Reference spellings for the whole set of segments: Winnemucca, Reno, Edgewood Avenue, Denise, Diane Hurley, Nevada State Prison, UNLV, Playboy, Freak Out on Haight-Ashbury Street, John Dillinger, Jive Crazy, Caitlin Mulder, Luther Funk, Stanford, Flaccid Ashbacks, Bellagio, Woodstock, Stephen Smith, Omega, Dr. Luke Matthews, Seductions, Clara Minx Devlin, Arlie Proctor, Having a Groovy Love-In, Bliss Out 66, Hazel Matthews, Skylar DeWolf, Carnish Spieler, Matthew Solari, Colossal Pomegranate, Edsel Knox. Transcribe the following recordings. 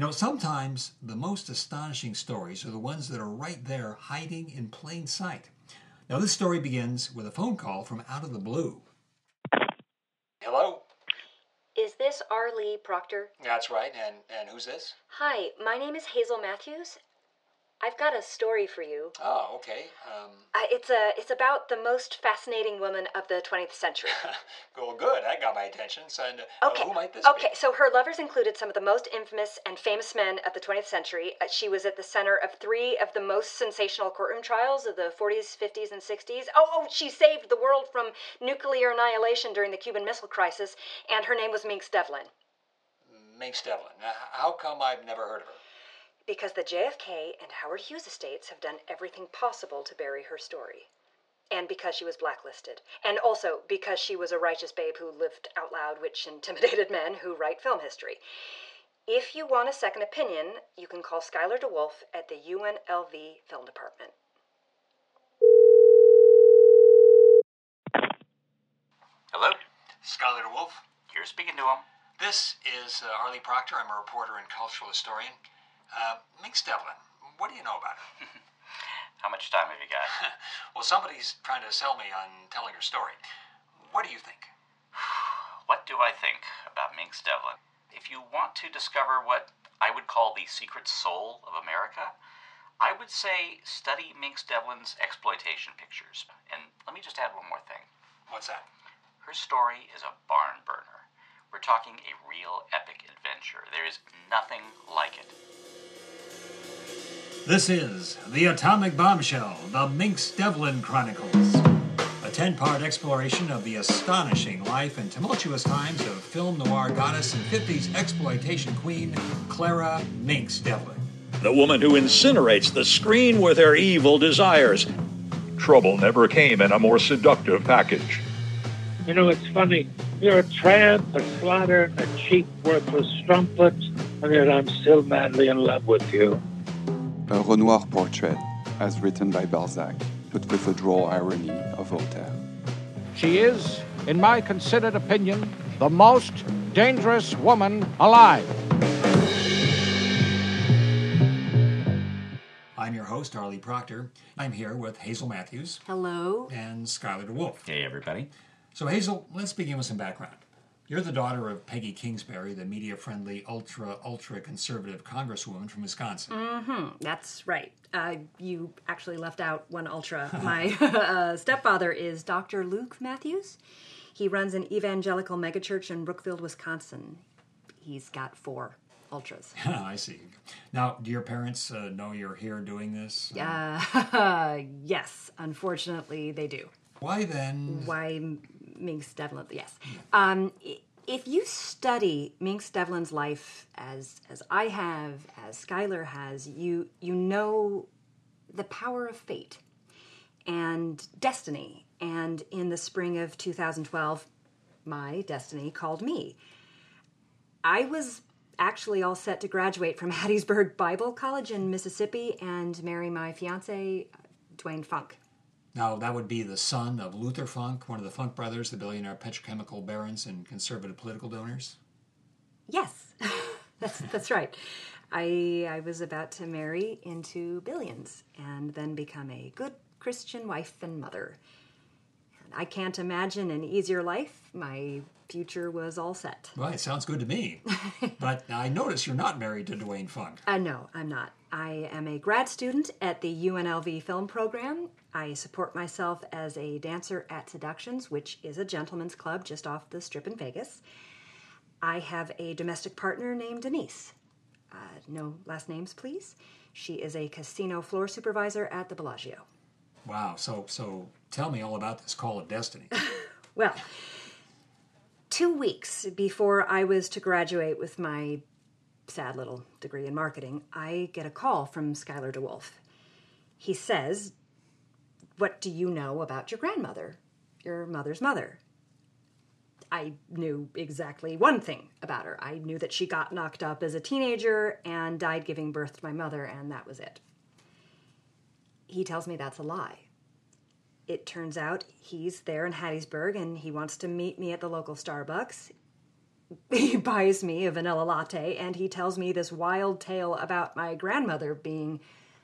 You know, sometimes the most astonishing stories are the ones that are right there hiding in plain sight. Now, this story begins with a phone call from out of the blue. Hello? Is this Arlie Proctor? That's right. And who's this? Hi, my name is Hazel Matthews. I've got a story for you. Oh, okay. It's about the most fascinating woman of the 20th century. Well, good. That got my attention. Who might this be? Okay, so her lovers included some of the most infamous and famous men of the 20th century. She was at the center of three of the most sensational courtroom trials of the 40s, 50s, and 60s. Oh, she saved the world from nuclear annihilation during the Cuban Missile Crisis, and her name was Minx Devlin. Minx Devlin. Now, how come I've never heard of her? Because the JFK and Howard Hughes estates have done everything possible to bury her story. And because she was blacklisted. And also because she was a righteous babe who lived out loud, which intimidated men who write film history. If you want a second opinion, you can call Skylar DeWolf at the UNLV Film Department. Hello? Skylar DeWolf? You're speaking to him. This is Arlie Proctor. I'm a reporter and cultural historian. Minx Devlin, what do you know about her? How much time have you got? Well, somebody's trying to sell me on telling her story. What do you think? What do I think about Minx Devlin? If you want to discover what I would call the secret soul of America, I would say study Minx Devlin's exploitation pictures. And let me just add one more thing. What's that? Her story is a barn burner. We're talking a real epic adventure. There is nothing like it. This is The Atomic Bombshell, The Minx Devlin Chronicles, a 10-part exploration of the astonishing life and tumultuous times of film noir goddess and 50s exploitation queen, Clara Minx Devlin. The woman who incinerates the screen with her evil desires. Trouble never came in a more seductive package. You know, it's funny. You're a tramp, a slatter, a cheap, worthless strumpet, and yet I'm still madly in love with you. A Renoir portrait, as written by Balzac, but with a droll irony of Voltaire. She is, in my considered opinion, the most dangerous woman alive. I'm your host, Arlie Proctor. I'm here with Hazel Matthews. Hello. And Skylar DeWolf. Hey, everybody. So, Hazel, let's begin with some background. You're the daughter of Peggy Kingsbury, the media-friendly, ultra-conservative congresswoman from Wisconsin. Mm-hmm. That's right. You actually left out one ultra. My stepfather is Dr. Luke Matthews. He runs an evangelical megachurch in Brookfield, Wisconsin. He's got 4 ultras. I see. Now, do your parents know you're here doing this? Yes. Unfortunately, they do. Why then? Why Minx Devlin, yes. If you study Minx Devlin's life as I have, as Skylar has, you know the power of fate and destiny. And in the spring of 2012, my destiny called me. I was actually all set to graduate from Hattiesburg Bible College in Mississippi and marry my fiancé, Dwayne Funk. Now, that would be the son of Luther Funk, one of the Funk brothers, the billionaire petrochemical barons and conservative political donors? Yes, that's right. I was about to marry into billions and then become a good Christian wife and mother. And I can't imagine an easier life. My future was all set. Well, it sounds good to me. But I notice you're not married to Dwayne Funk. No, I'm not. I am a grad student at the UNLV film program. I support myself as a dancer at Seductions, which is a gentleman's club just off the strip in Vegas. I have a domestic partner named Denise. No last names, please. She is a casino floor supervisor at the Bellagio. Wow, so tell me all about this call of destiny. Well, 2 weeks before I was to graduate with my sad little degree in marketing, I get a call from Skylar DeWolf. He says, "What do you know about your grandmother, your mother's mother?" I knew exactly one thing about her. I knew that she got knocked up as a teenager and died giving birth to my mother, and that was it. He tells me that's a lie. It turns out he's there in Hattiesburg, and he wants to meet me at the local Starbucks. He buys me a vanilla latte, and he tells me this wild tale about my grandmother being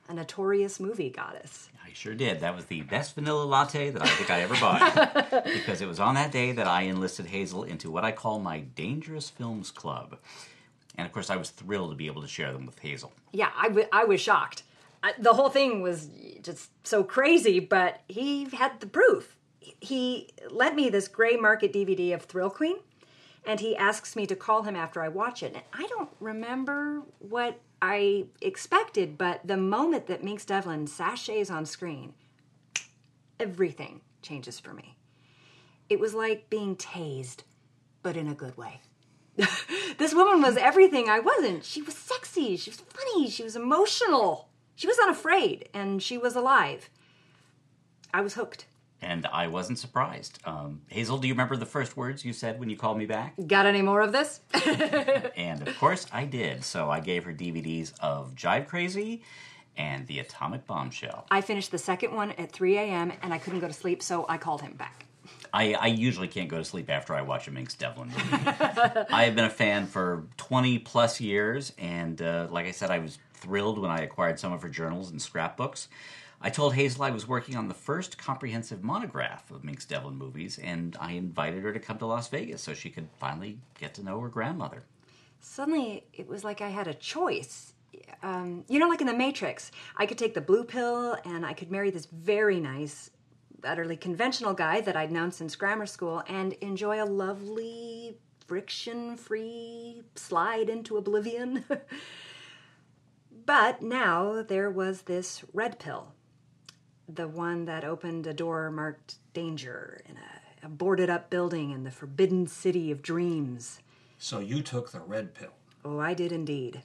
a notorious movie goddess. I sure did. That was the best vanilla latte that I think I ever bought. Because it was on that day that I enlisted Hazel into what I call my Dangerous Films Club. And, of course, I was thrilled to be able to share them with Hazel. Yeah, I was shocked. The whole thing was just so crazy, but he had the proof. He lent me this gray market DVD of Thrill Queen, and he asks me to call him after I watch it. And I don't remember what I expected, but the moment that Minx Devlin sashays on screen, everything changes for me. It was like being tased, but in a good way. This woman was everything I wasn't. She was sexy, she was funny, she was emotional. She was unafraid, and she was alive. I was hooked. And I wasn't surprised. Hazel, do you remember the first words you said when you called me back? Got any more of this? And, of course, I did. So I gave her DVDs of Jive Crazy and The Atomic Bombshell. I finished the second one at 3 a.m., and I couldn't go to sleep, so I called him back. I usually can't go to sleep after I watch a Minx Devlin movie. I have been a fan for 20-plus years, and like I said, I was thrilled when I acquired some of her journals and scrapbooks. I told Hazel I was working on the first comprehensive monograph of Minx Devlin movies, and I invited her to come to Las Vegas so she could finally get to know her grandmother. Suddenly, it was like I had a choice. You know, like in The Matrix, I could take the blue pill, and I could marry this very nice, utterly conventional guy that I'd known since grammar school and enjoy a lovely, friction-free slide into oblivion. But now there was this red pill, the one that opened a door marked danger in a boarded-up building in the forbidden city of dreams. So you took the red pill. Oh, I did indeed.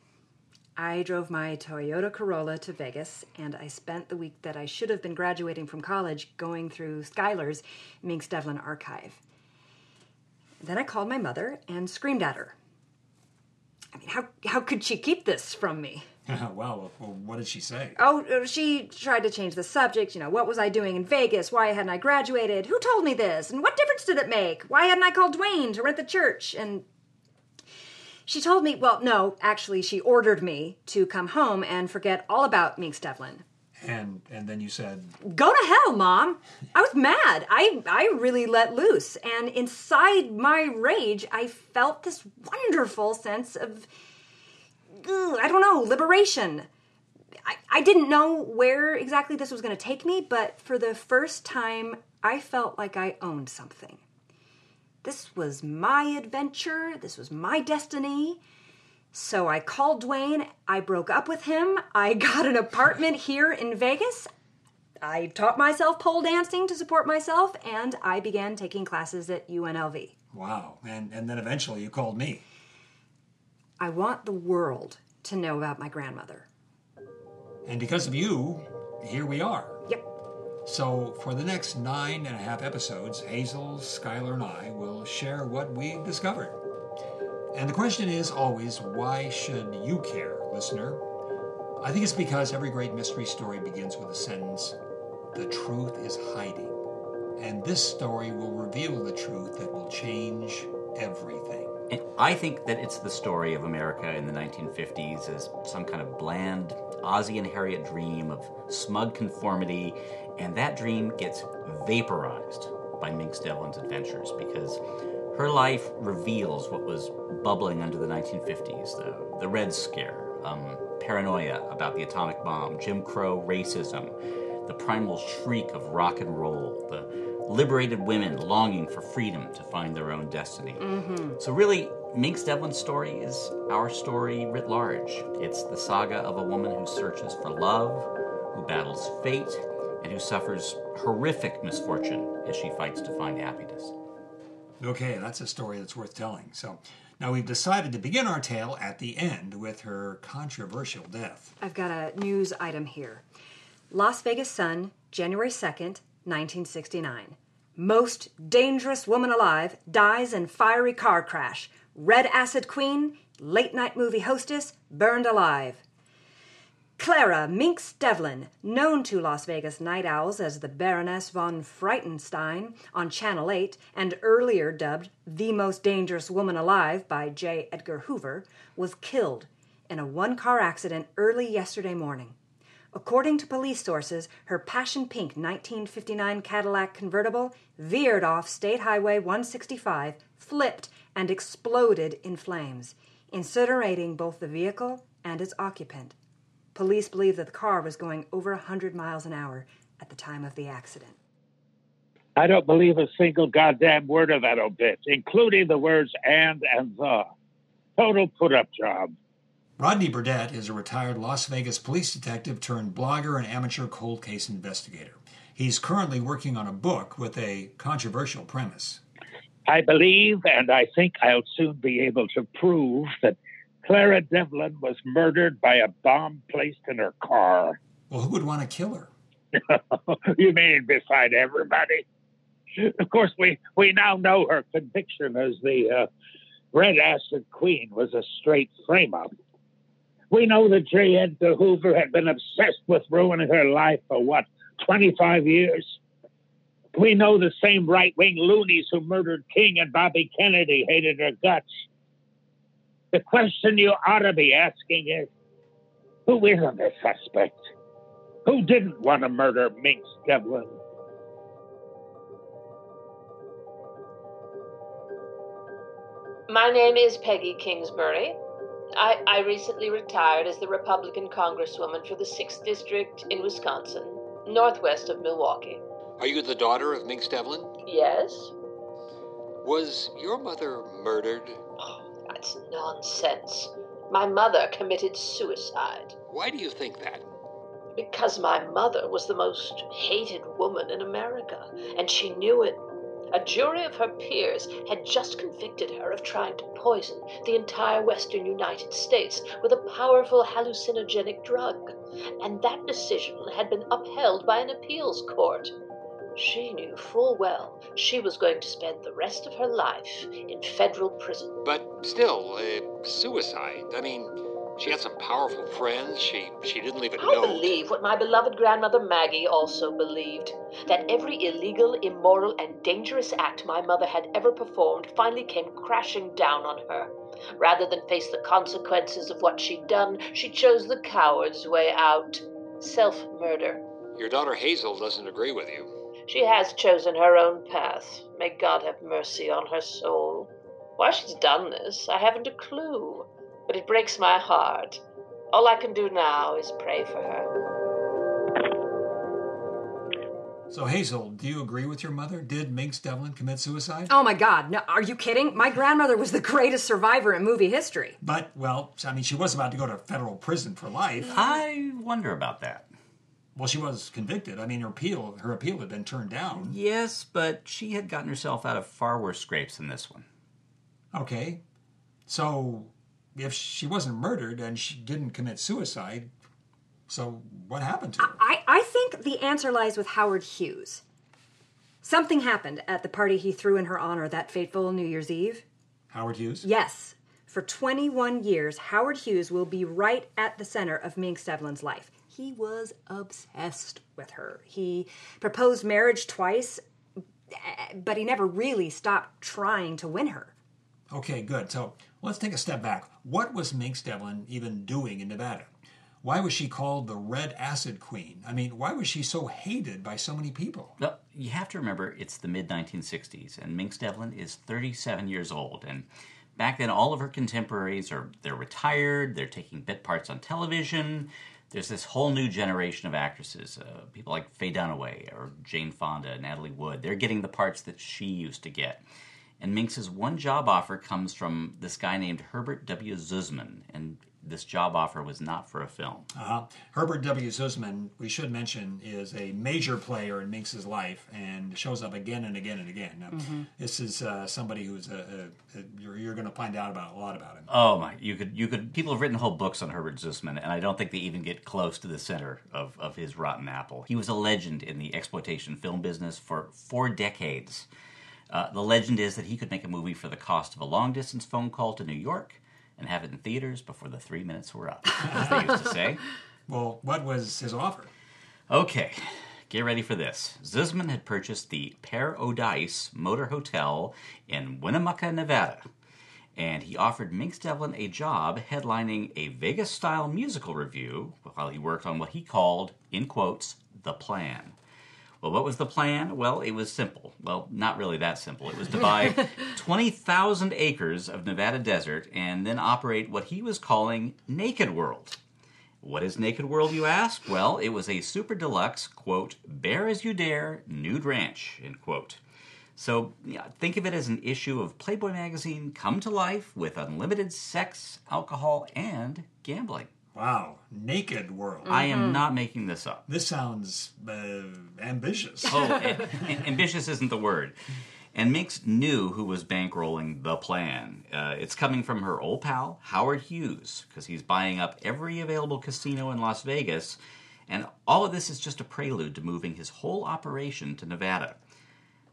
I drove my Toyota Corolla to Vegas, and I spent the week that I should have been graduating from college going through Skylar's Minx Devlin archive. Then I called my mother and screamed at her. I mean, how could she keep this from me? Well, what did she say? Oh, she tried to change the subject. You know, what was I doing in Vegas? Why hadn't I graduated? Who told me this? And what difference did it make? Why hadn't I called Dwayne to rent the church? And she told me, well, no, actually, she ordered me to come home and forget all about Minx Devlin. And then you said... Go to hell, Mom! I was mad. I really let loose. And inside my rage, I felt this wonderful sense of... I don't know, liberation. I didn't know where exactly this was going to take me, but for the first time, I felt like I owned something. This was my adventure. This was my destiny. So I called Dwayne. I broke up with him. I got an apartment here in Vegas. I taught myself pole dancing to support myself, and I began taking classes at UNLV. Wow. And then eventually you called me. I want the world to know about my grandmother. And because of you, here we are. Yep. So for the next 9.5 episodes, Hazel, Skylar, and I will share what we've discovered. And the question is always, why should you care, listener? I think it's because every great mystery story begins with the sentence, "The truth is hiding." And this story will reveal the truth that will change everything. And I think that it's the story of America in the 1950s as some kind of bland Ozzie and Harriet dream of smug conformity, and that dream gets vaporized by Minx Devlin's adventures because her life reveals what was bubbling under the 1950s, the Red Scare, paranoia about the atomic bomb, Jim Crow racism, the primal shriek of rock and roll, the liberated women longing for freedom to find their own destiny. Mm-hmm. So really, Minx Devlin's story is our story writ large. It's the saga of a woman who searches for love, who battles fate, and who suffers horrific misfortune as she fights to find happiness. Okay, that's a story that's worth telling. So now we've decided to begin our tale at the end with her controversial death. I've got a news item here. Las Vegas Sun, January 2nd, 1969. Most dangerous woman alive dies in fiery car crash. Red acid queen, late night movie hostess, burned alive. Clara Minx Devlin, known to Las Vegas night owls as the Baroness von Freudenstein on Channel 8 and earlier dubbed The Most Dangerous Woman Alive by J. Edgar Hoover, was killed in a one-car accident early yesterday morning. According to police sources, her passion pink 1959 Cadillac convertible veered off State Highway 165, flipped, and exploded in flames, incinerating both the vehicle and its occupant. Police believe that the car was going over 100 miles an hour at the time of the accident. I don't believe a single goddamn word of that obit, including the words and the. Total put-up job. Rodney Burdett is a retired Las Vegas police detective turned blogger and amateur cold case investigator. He's currently working on a book with a controversial premise. I believe, and I think I'll soon be able to prove, that Clara Devlin was murdered by a bomb placed in her car. Well, who would want to kill her? You mean beside everybody? Of course, we now know her conviction as the Red Acid Queen was a straight frame-up. We know that J. Edgar Hoover had been obsessed with ruining her life for, 25 years? We know the same right-wing loonies who murdered King and Bobby Kennedy hated her guts. The question you ought to be asking is, who is on the suspect? Who didn't want to murder Minx Devlin? My name is Peggy Kingsbury. I recently retired as the Republican Congresswoman for the 6th District in Wisconsin, northwest of Milwaukee. Are you the daughter of Minx Devlin? Yes. Was your mother murdered? That's nonsense. My mother committed suicide. Why do you think that? Because my mother was the most hated woman in America, and she knew it. A jury of her peers had just convicted her of trying to poison the entire western United States with a powerful hallucinogenic drug, and that decision had been upheld by an appeals court. She knew full well she was going to spend the rest of her life in federal prison. But still, suicide. I mean, she had some powerful friends. She didn't leave a note. I believe what my beloved grandmother Maggie also believed, that every illegal, immoral, and dangerous act my mother had ever performed finally came crashing down on her. Rather than face the consequences of what she'd done, she chose the coward's way out, self-murder. Your daughter Hazel doesn't agree with you. She has chosen her own path. May God have mercy on her soul. Why she's done this, I haven't a clue, but it breaks my heart. All I can do now is pray for her. So, Hazel, do you agree with your mother? Did Minx Devlin commit suicide? Oh, my God. No, are you kidding? My grandmother was the greatest survivor in movie history. But, well, I mean, she was about to go to federal prison for life. I wonder about that. Well, she was convicted. I mean, her appeal had been turned down. Yes, but she had gotten herself out of far worse scrapes than this one. Okay. So, if she wasn't murdered and she didn't commit suicide, so what happened to her? I think the answer lies with Howard Hughes. Something happened at the party he threw in her honor that fateful New Year's Eve. Howard Hughes? Yes. For 21 years, Howard Hughes will be right at the center of Minx Devlin's life. He was obsessed with her. He proposed marriage twice, but he never really stopped trying to win her. Okay, good. So let's take a step back. What was Minx Devlin even doing in Nevada? Why was she called the Red Acid Queen? I mean, why was she so hated by so many people? Well, you have to remember it's the mid-1960s, and Minx Devlin is 37 years old, and back then all of her contemporaries they're retired, they're taking bit parts on television. There's this whole new generation of actresses, people like Faye Dunaway or Jane Fonda, Natalie Wood. They're getting the parts that she used to get. And Minx's one job offer comes from this guy named Herbert W. Zussman, and this job offer was not for a film. Herbert W. Zussman, we should mention, is a major player in Minx's life and shows up again and again and again. This is somebody who's you're going to find out about a lot about him. Oh my! You could. People have written whole books on Herbert Zussman, and I don't think they even get close to the center of his rotten apple. He was a legend in the exploitation film business for 4 decades. The legend is that he could make a movie for the cost of a long-distance phone call to New York and have it in theaters before the 3 minutes were up, as they used to say. Well, what was his offer? Okay, get ready for this. Zisman had purchased the Pearl O'Dice Motor Hotel in Winnemucca, Nevada, and he offered Minx Devlin a job headlining a Vegas-style musical review while he worked on what he called, in quotes, the plan. Well, what was the plan? Well, it was simple. Well, not really that simple. It was to buy 20,000 acres of Nevada desert and then operate what he was calling Naked World. What is Naked World, you ask? Well, it was a super deluxe, quote, bear as you dare, nude ranch, end quote. So yeah, think of it as an issue of Playboy magazine come to life with unlimited sex, alcohol, and gambling. Wow, Naked World. Mm-hmm. I am not making this up. This sounds ambitious. Oh, ambitious isn't the word. And Minx knew who was bankrolling the plan. It's coming from her old pal, Howard Hughes, because he's buying up every available casino in Las Vegas, and all of this is just a prelude to moving his whole operation to Nevada.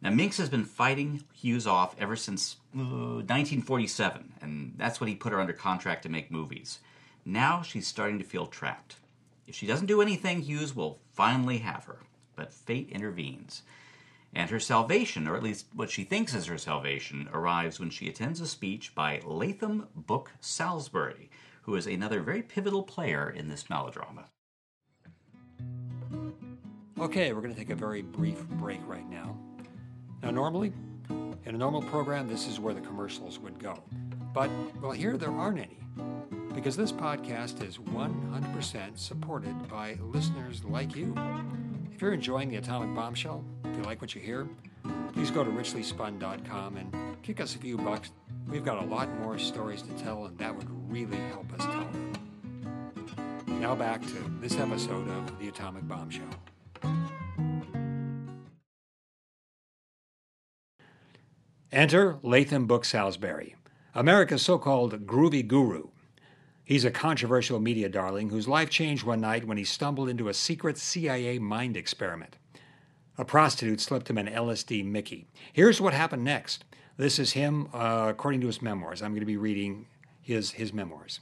Now, Minx has been fighting Hughes off ever since 1947, and that's when he put her under contract to make movies. Now she's starting to feel trapped. If she doesn't do anything, Hughes will finally have her. But fate intervenes. And her salvation, or at least what she thinks is her salvation, arrives when she attends a speech by Latham Book Salisbury, who is another very pivotal player in this melodrama. Okay, we're going to take a very brief break right now. Now, normally, in a normal program, this is where the commercials would go. But, well, here there aren't any, because this podcast is 100% supported by listeners like you. If you're enjoying The Atomic Bombshell, if you like what you hear, please go to richlyspun.com and kick us a few bucks. We've got a lot more stories to tell, and that would really help us tell them. Now back to this episode of The Atomic Bombshell. Enter Latham Book Salisbury, America's so-called groovy guru. He's a controversial media darling whose life changed one night when he stumbled into a secret CIA mind experiment. A prostitute slipped him an LSD Mickey. Here's what happened next. This is him, according to his memoirs. I'm going to be reading his memoirs.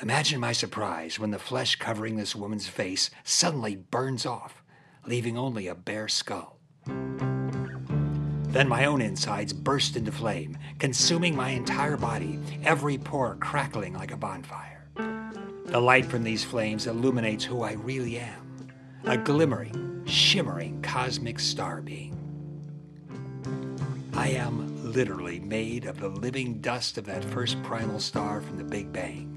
Imagine my surprise when the flesh covering this woman's face suddenly burns off, leaving only a bare skull. Then my own insides burst into flame, consuming my entire body, every pore crackling like a bonfire. The light from these flames illuminates who I really am, a glimmering, shimmering cosmic star being. I am literally made of the living dust of that first primal star from the Big Bang.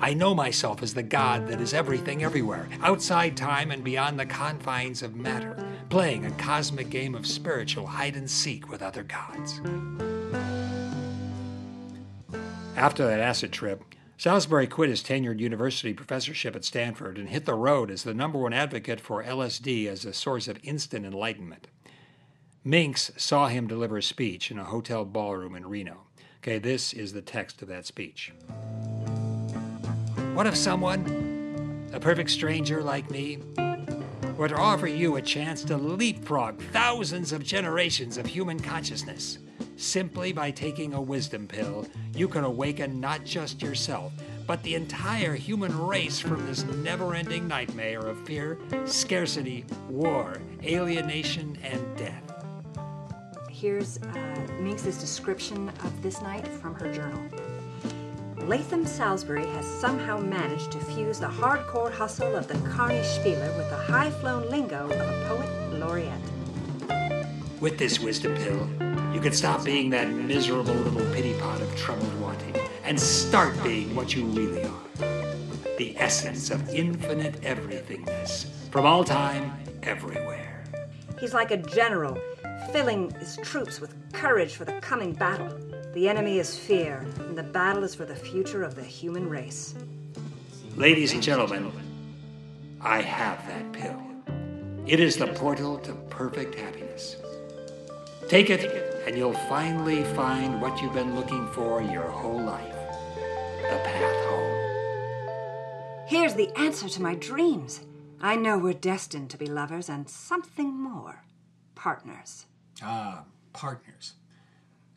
I know myself as the God that is everything everywhere, outside time and beyond the confines of matter, playing a cosmic game of spiritual hide-and-seek with other gods. After that acid trip, Salisbury quit his tenured university professorship at Stanford and hit the road as the number one advocate for LSD as a source of instant enlightenment. Minx saw him deliver a speech in a hotel ballroom in Reno. Okay, this is the text of that speech. What if someone, a perfect stranger like me, or to offer you a chance to leapfrog thousands of generations of human consciousness. Simply by taking a wisdom pill, you can awaken not just yourself, but the entire human race from this never-ending nightmare of fear, scarcity, war, alienation, and death. Here's Minx's description of this night from her journal. Latham Salisbury has somehow managed to fuse the hardcore hustle of the Carnish Spieler with the high-flown lingo of a poet laureate. With this wisdom pill, you can stop being that miserable little pity pot of troubled wanting and start being what you really are, the essence of infinite everythingness, from all time, everywhere. He's like a general, filling his troops with courage for the coming battle. The enemy is fear, and the battle is for the future of the human race. Ladies and gentlemen, I have that pill. It is the portal to perfect happiness. Take it, and you'll finally find what you've been looking for your whole life, the path home. Here's the answer to my dreams. I know we're destined to be lovers and something more, partners. Ah, partners.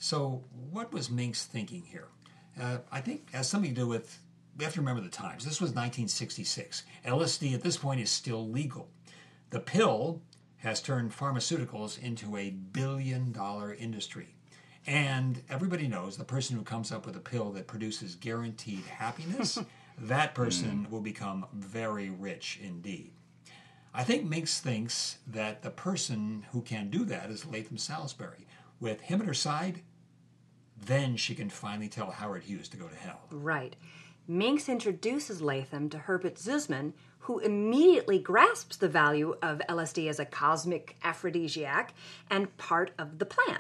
So what was Minx thinking here? I think it has something to do with we have to remember the times. This was 1966. LSD at this point is still legal. The pill has turned pharmaceuticals into a billion-dollar industry. And everybody knows the person who comes up with a pill that produces guaranteed happiness, that person will become very rich indeed. I think Minx thinks that the person who can do that is Latham Salisbury. With him at her side, then she can finally tell Howard Hughes to go to hell. Right. Minx introduces Latham to Herbert Zussman, who immediately grasps the value of LSD as a cosmic aphrodisiac and part of the plan.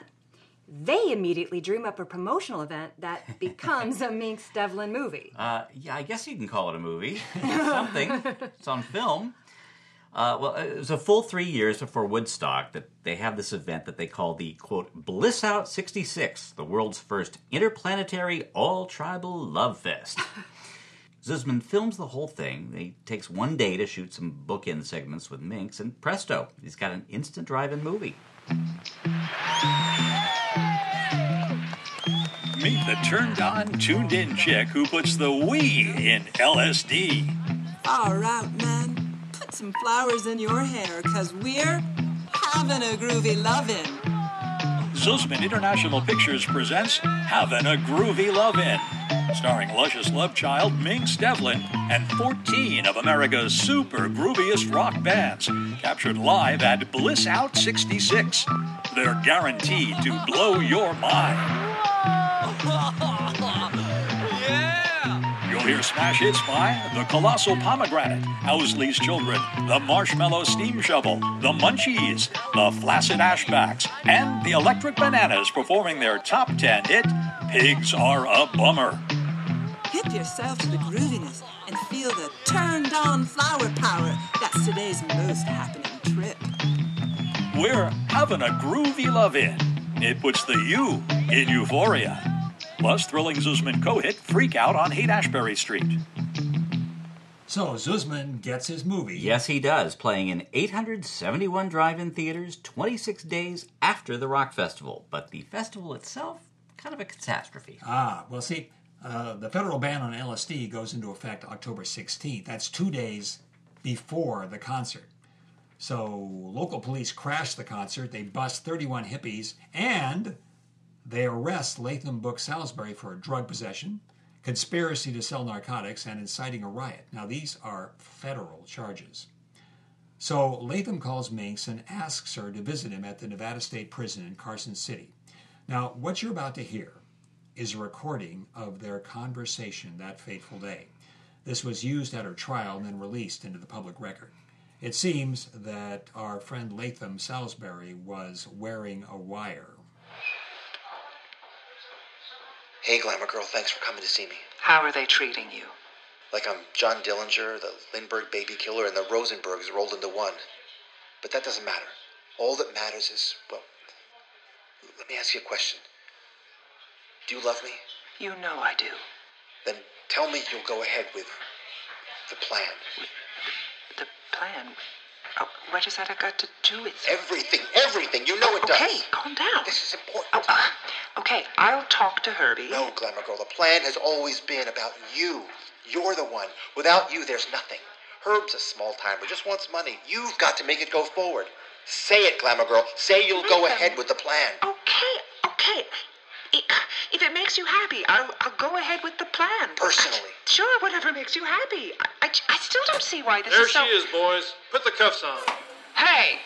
They immediately dream up a promotional event that becomes a Minx Devlin movie. Yeah, I guess you can call it a movie. It's something. It's on film. Well, it was a full 3 years before Woodstock that they have this event that they call the, quote, Bliss Out 66, the world's first interplanetary all-tribal love fest. Zussman films the whole thing. He takes one day to shoot some bookend segments with Minx, and presto, he's got an instant drive-in movie. Meet the turned-on, tuned-in chick who puts the we in LSD. All right, man. Some flowers in your hair, because we're having a groovy love-in. Zussman International Pictures presents Having a Groovy Love-In, starring luscious love child Minx Devlin and 14 of America's super grooviest rock bands, captured live at Bliss Out 66. They're guaranteed to blow your mind. Hear smash hits by The Colossal Pomegranate, Owsley's Children, The Marshmallow Steam Shovel, The Munchies, The Flaccid Ashbacks, and The Electric Bananas performing their top 10 hit, Pigs Are a Bummer. Hit yourself to the grooviness and feel the turned-on flower power. That's today's most happening trip. We're having a groovy love-in. It puts the you in euphoria. Plus, thrilling Zussman co-hit Freak Out on Haight-Ashbury Street. So, Zussman gets his movie. Yes, he does, playing in 871 drive-in theaters 26 days after the rock festival. But the festival itself, kind of a catastrophe. Ah, well, see, the federal ban on LSD goes into effect October 16th. That's 2 days before the concert. So, local police crash the concert, they bust 31 hippies, and they arrest Latham Book Salisbury for drug possession, conspiracy to sell narcotics, and inciting a riot. Now, these are federal charges. So Latham calls Minx and asks her to visit him at the Nevada State Prison in Carson City. Now, what you're about to hear is a recording of their conversation that fateful day. This was used at her trial and then released into the public record. It seems that our friend Latham Salisbury was wearing a wire. Hey, Glamour Girl, thanks for coming to see me. How are they treating you? Like I'm John Dillinger, the Lindbergh baby killer, and the Rosenbergs rolled into one. But that doesn't matter. All that matters is, well, let me ask you a question. Do you love me? You know I do. Then tell me you'll go ahead with the plan. The plan? Oh, what has that got to do with everything? Everything. You know it does. Okay, calm down. This is important. Oh, okay, I'll talk to Herbie. No, Glamour Girl, the plan has always been about you. You're the one. Without you, there's nothing. Herb's a small-timer, just wants money. You've got to make it go forward. Say it, Glamour Girl. Say you'll go ahead with the plan. Okay. If it makes you happy, I'll go ahead with the plan. Personally. Sure, whatever makes you happy. I still don't see why this is so... There she is, boys. Put the cuffs on. Hey,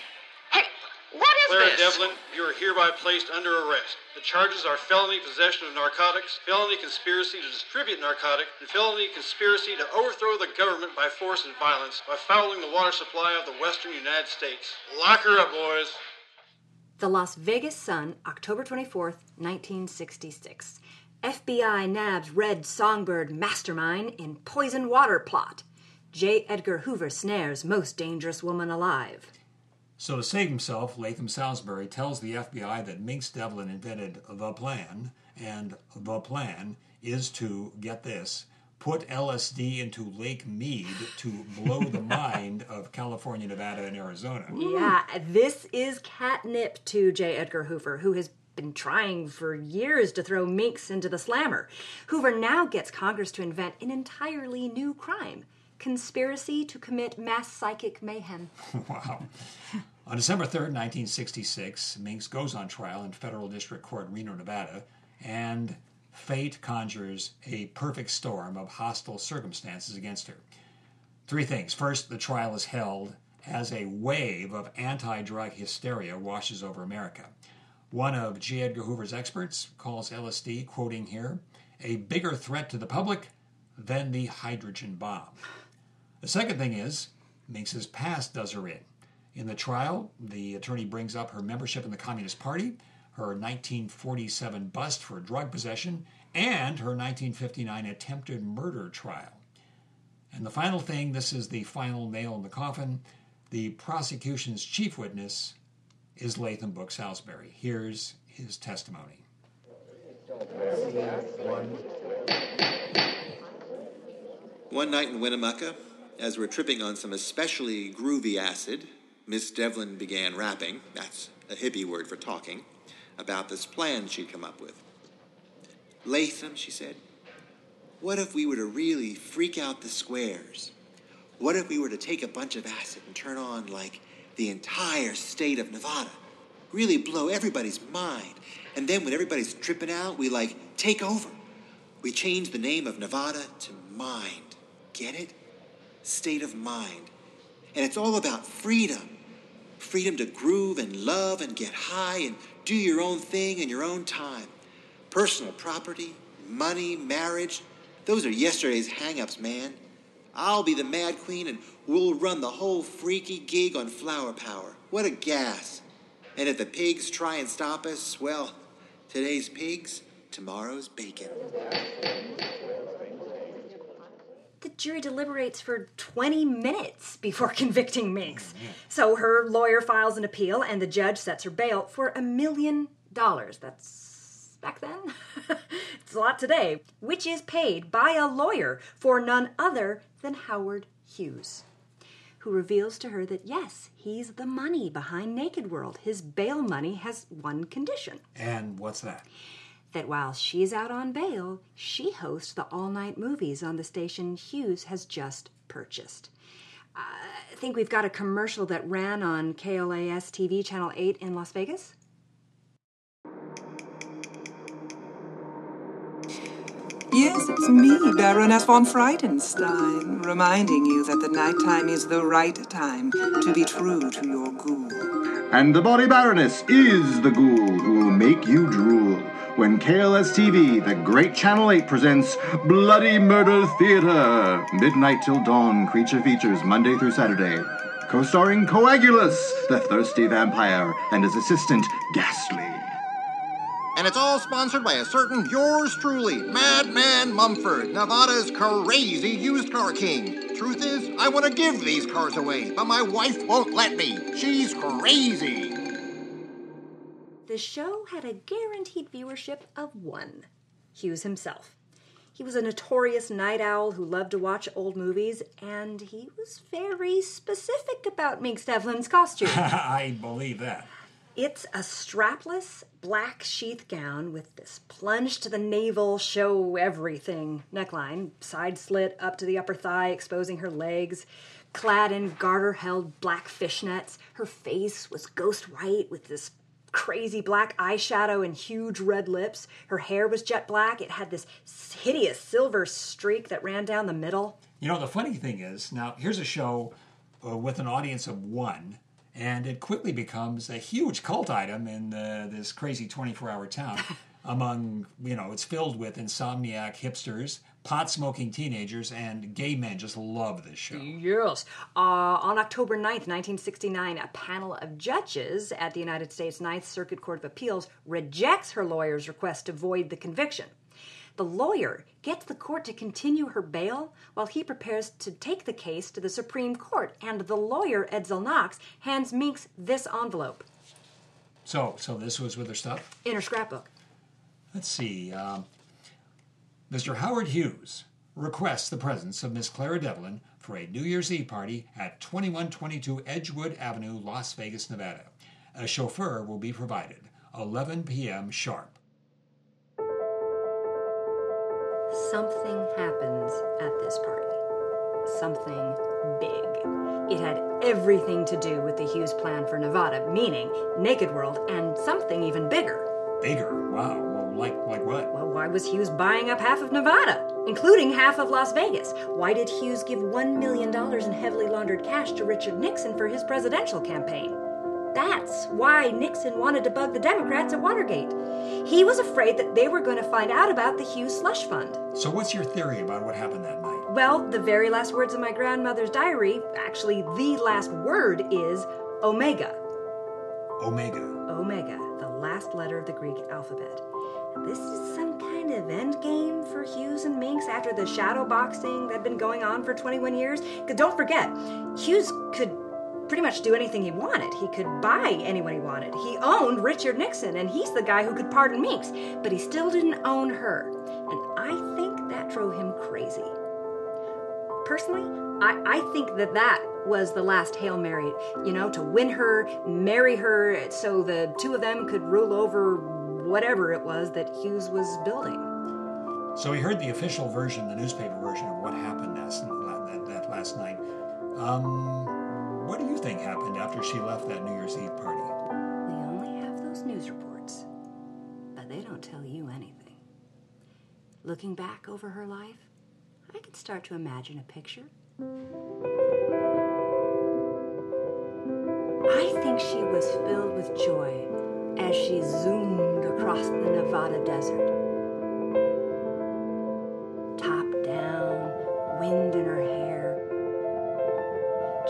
what is Clara this? Clara Devlin, you are hereby placed under arrest. The charges are felony possession of narcotics, felony conspiracy to distribute narcotic, and felony conspiracy to overthrow the government by force and violence by fouling the water supply of the western United States. Lock her up, boys. The Las Vegas Sun, October 24th, 1966. FBI nabs Red Songbird mastermind in poison water plot. J. Edgar Hoover snares most dangerous woman alive. So to save himself, Latham Salisbury tells the FBI that Minx Devlin invented the plan, and the plan is to, get this, put LSD into Lake Mead to blow the mind of California, Nevada, and Arizona. Yeah, this is catnip to J. Edgar Hoover, who has been trying for years to throw Minx into the slammer. Hoover now gets Congress to invent an entirely new crime, conspiracy to commit mass psychic mayhem. Wow. On December 3rd, 1966, Minx goes on trial in Federal District Court, Reno, Nevada, and fate conjures a perfect storm of hostile circumstances against her. Three things. First, the trial is held as a wave of anti-drug hysteria washes over America. One of J. Edgar Hoover's experts calls LSD, quoting here, a bigger threat to the public than the hydrogen bomb. The second thing is, Minx's past does her in. In the trial, the attorney brings up her membership in the Communist Party, her 1947 bust for drug possession, and her 1959 attempted murder trial. And the final thing, this is the final nail in the coffin, the prosecution's chief witness is Latham Book Salisbury. Here's his testimony. One night in Winnemucca, as we're tripping on some especially groovy acid, Miss Devlin began rapping, that's a hippie word for talking, about this plan she'd come up with. Latham, she said, what if we were to really freak out the squares? What if we were to take a bunch of acid and turn on, like, the entire state of Nevada? Really blow everybody's mind. And then when everybody's tripping out, we, like, take over. We change the name of Nevada to Mind. Get it? State of Mind. And it's all about freedom. Freedom to groove and love and get high and do your own thing in your own time. Personal property, money, marriage. Those are yesterday's hang-ups, man. I'll be the Mad Queen, and we'll run the whole freaky gig on flower power. What a gas. And if the pigs try and stop us, well, today's pigs, tomorrow's bacon. The jury deliberates for 20 minutes before convicting Minx. So her lawyer files an appeal, and the judge sets her bail for $1 million. That's back then. It's a lot today, which is paid by a lawyer for none other than Howard Hughes, who reveals to her that, yes, he's the money behind Naked World. His bail money has one condition. And what's that? That while she's out on bail, she hosts the all-night movies on the station Hughes has just purchased. I think we've got a commercial that ran on KLAS TV Channel 8 in Las Vegas. Yes, it's me, Baroness von Freudenstein, reminding you that the nighttime is the right time to be true to your ghoul. And the Body Baroness is the ghoul who will make you drool when KLS TV, the great Channel 8, presents Bloody Murder Theater. Midnight till dawn, creature features Monday through Saturday. Co-starring Coagulus, the thirsty vampire, and his assistant, Ghastly. And it's all sponsored by a certain yours truly, Madman Mumford, Nevada's crazy used car king. Truth is, I want to give these cars away, but my wife won't let me. She's crazy. The show had a guaranteed viewership of one, Hughes himself. He was a notorious night owl who loved to watch old movies, and he was very specific about Minx Devlin's costume. I believe that. It's a strapless black sheath gown with this plunge-to-the-navel, show-everything neckline, side slit up to the upper thigh, exposing her legs, clad in garter-held black fishnets. Her face was ghost-white with this crazy black eyeshadow and huge red lips. Her hair was jet black. It had this hideous silver streak that ran down the middle. You know, the funny thing is, now, here's a show with an audience of one, and it quickly becomes a huge cult item in this crazy 24-hour town. Among, you know, it's filled with insomniac hipsters, pot-smoking teenagers, and gay men just love this show. Yes. On October 9th, 1969, a panel of judges at the United States Ninth Circuit Court of Appeals rejects her lawyer's request to void the conviction. The lawyer gets the court to continue her bail while he prepares to take the case to the Supreme Court, and the lawyer, Edsel Knox, hands Minx this envelope. So this was with her stuff? In her scrapbook. Let's see. Mr. Howard Hughes requests the presence of Miss Clara Devlin for a New Year's Eve party at 2122 Edgewood Avenue, Las Vegas, Nevada. A chauffeur will be provided. 11 p.m. sharp. Something happens at this party. Something big. It had everything to do with the Hughes plan for Nevada, meaning Naked World and something even bigger. Bigger? Wow. Well, like what? Well, why was Hughes buying up half of Nevada, including half of Las Vegas? Why did Hughes give $1 million in heavily laundered cash to Richard Nixon for his presidential campaign? That's why Nixon wanted to bug the Democrats at Watergate. He was afraid that they were going to find out about the Hughes slush fund. So what's your theory about what happened that night? Well, the very last words in my grandmother's diary, actually the last word, is Omega. Omega. Omega, the last letter of the Greek alphabet. This is some kind of end game for Hughes and Minx after the shadow boxing that'd been going on for 21 years. Because don't forget, Hughes could pretty much do anything he wanted. He could buy anyone he wanted. He owned Richard Nixon, and he's the guy who could pardon Minx, but he still didn't own her. And I think that drove him crazy. Personally, I think that was the last Hail Mary, you know, to win her, marry her, so the two of them could rule over whatever it was that Hughes was building. So we heard the official version, the newspaper version of what happened that last night. What do you think happened after she left that New Year's Eve party? We only have those news reports, but they don't tell you anything. Looking back over her life, I could start to imagine a picture. I think she was filled with joy as she zoomed across the Nevada desert. Top down, wind in her hair,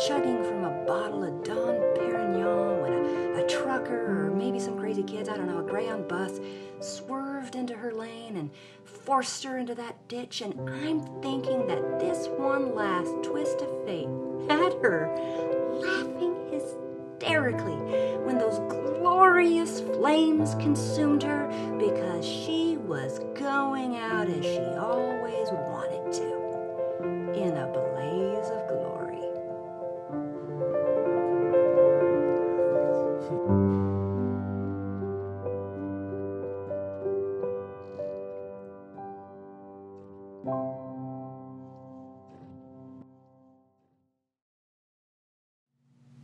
chugging from a bottle of Dom Perignon when a trucker or maybe some crazy kids, I don't know, a Greyhound bus swerved into her lane and forced her into that ditch. And I'm thinking that this one last twist of fate had her laughing hysterically when those glorious flames consumed her, because she was going out as she always wanted to, in a blaze of glory.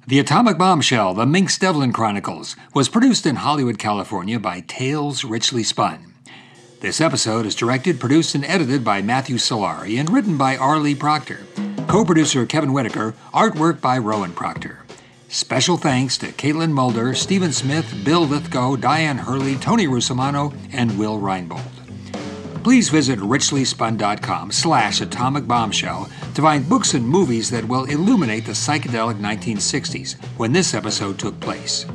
The Atomic Bombshell, The Minx Devlin Chronicles, was produced in Hollywood, California by Tales Richly Spun. This episode is directed, produced, and edited by Matthew Solari and written by Arlie Proctor. Co-producer Kevin Whitaker, artwork by Rowan Proctor. Special thanks to Caitlin Mulder, Stephen Smith, Bill Lithgow, Diane Hurley, Tony Rusumano, and Will Reinbold. Please visit richlyspun.com/atomic bombshell to find books and movies that will illuminate the psychedelic 1960s when this episode took place.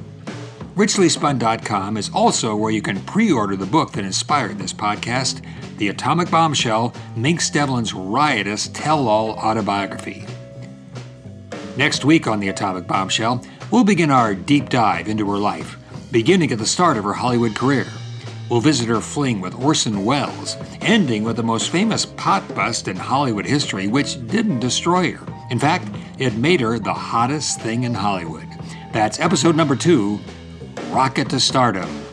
richlyspun.com is also where you can pre-order the book that inspired this podcast, The Atomic Bombshell, Minx Devlin's riotous tell-all autobiography. Next week on The Atomic Bombshell, we'll begin our deep dive into her life, beginning at the start of her Hollywood career. We'll visit her fling with Orson Welles, ending with the most famous pot bust in Hollywood history, which didn't destroy her. In fact, it made her the hottest thing in Hollywood. That's episode number 2, Rocket to Stardom.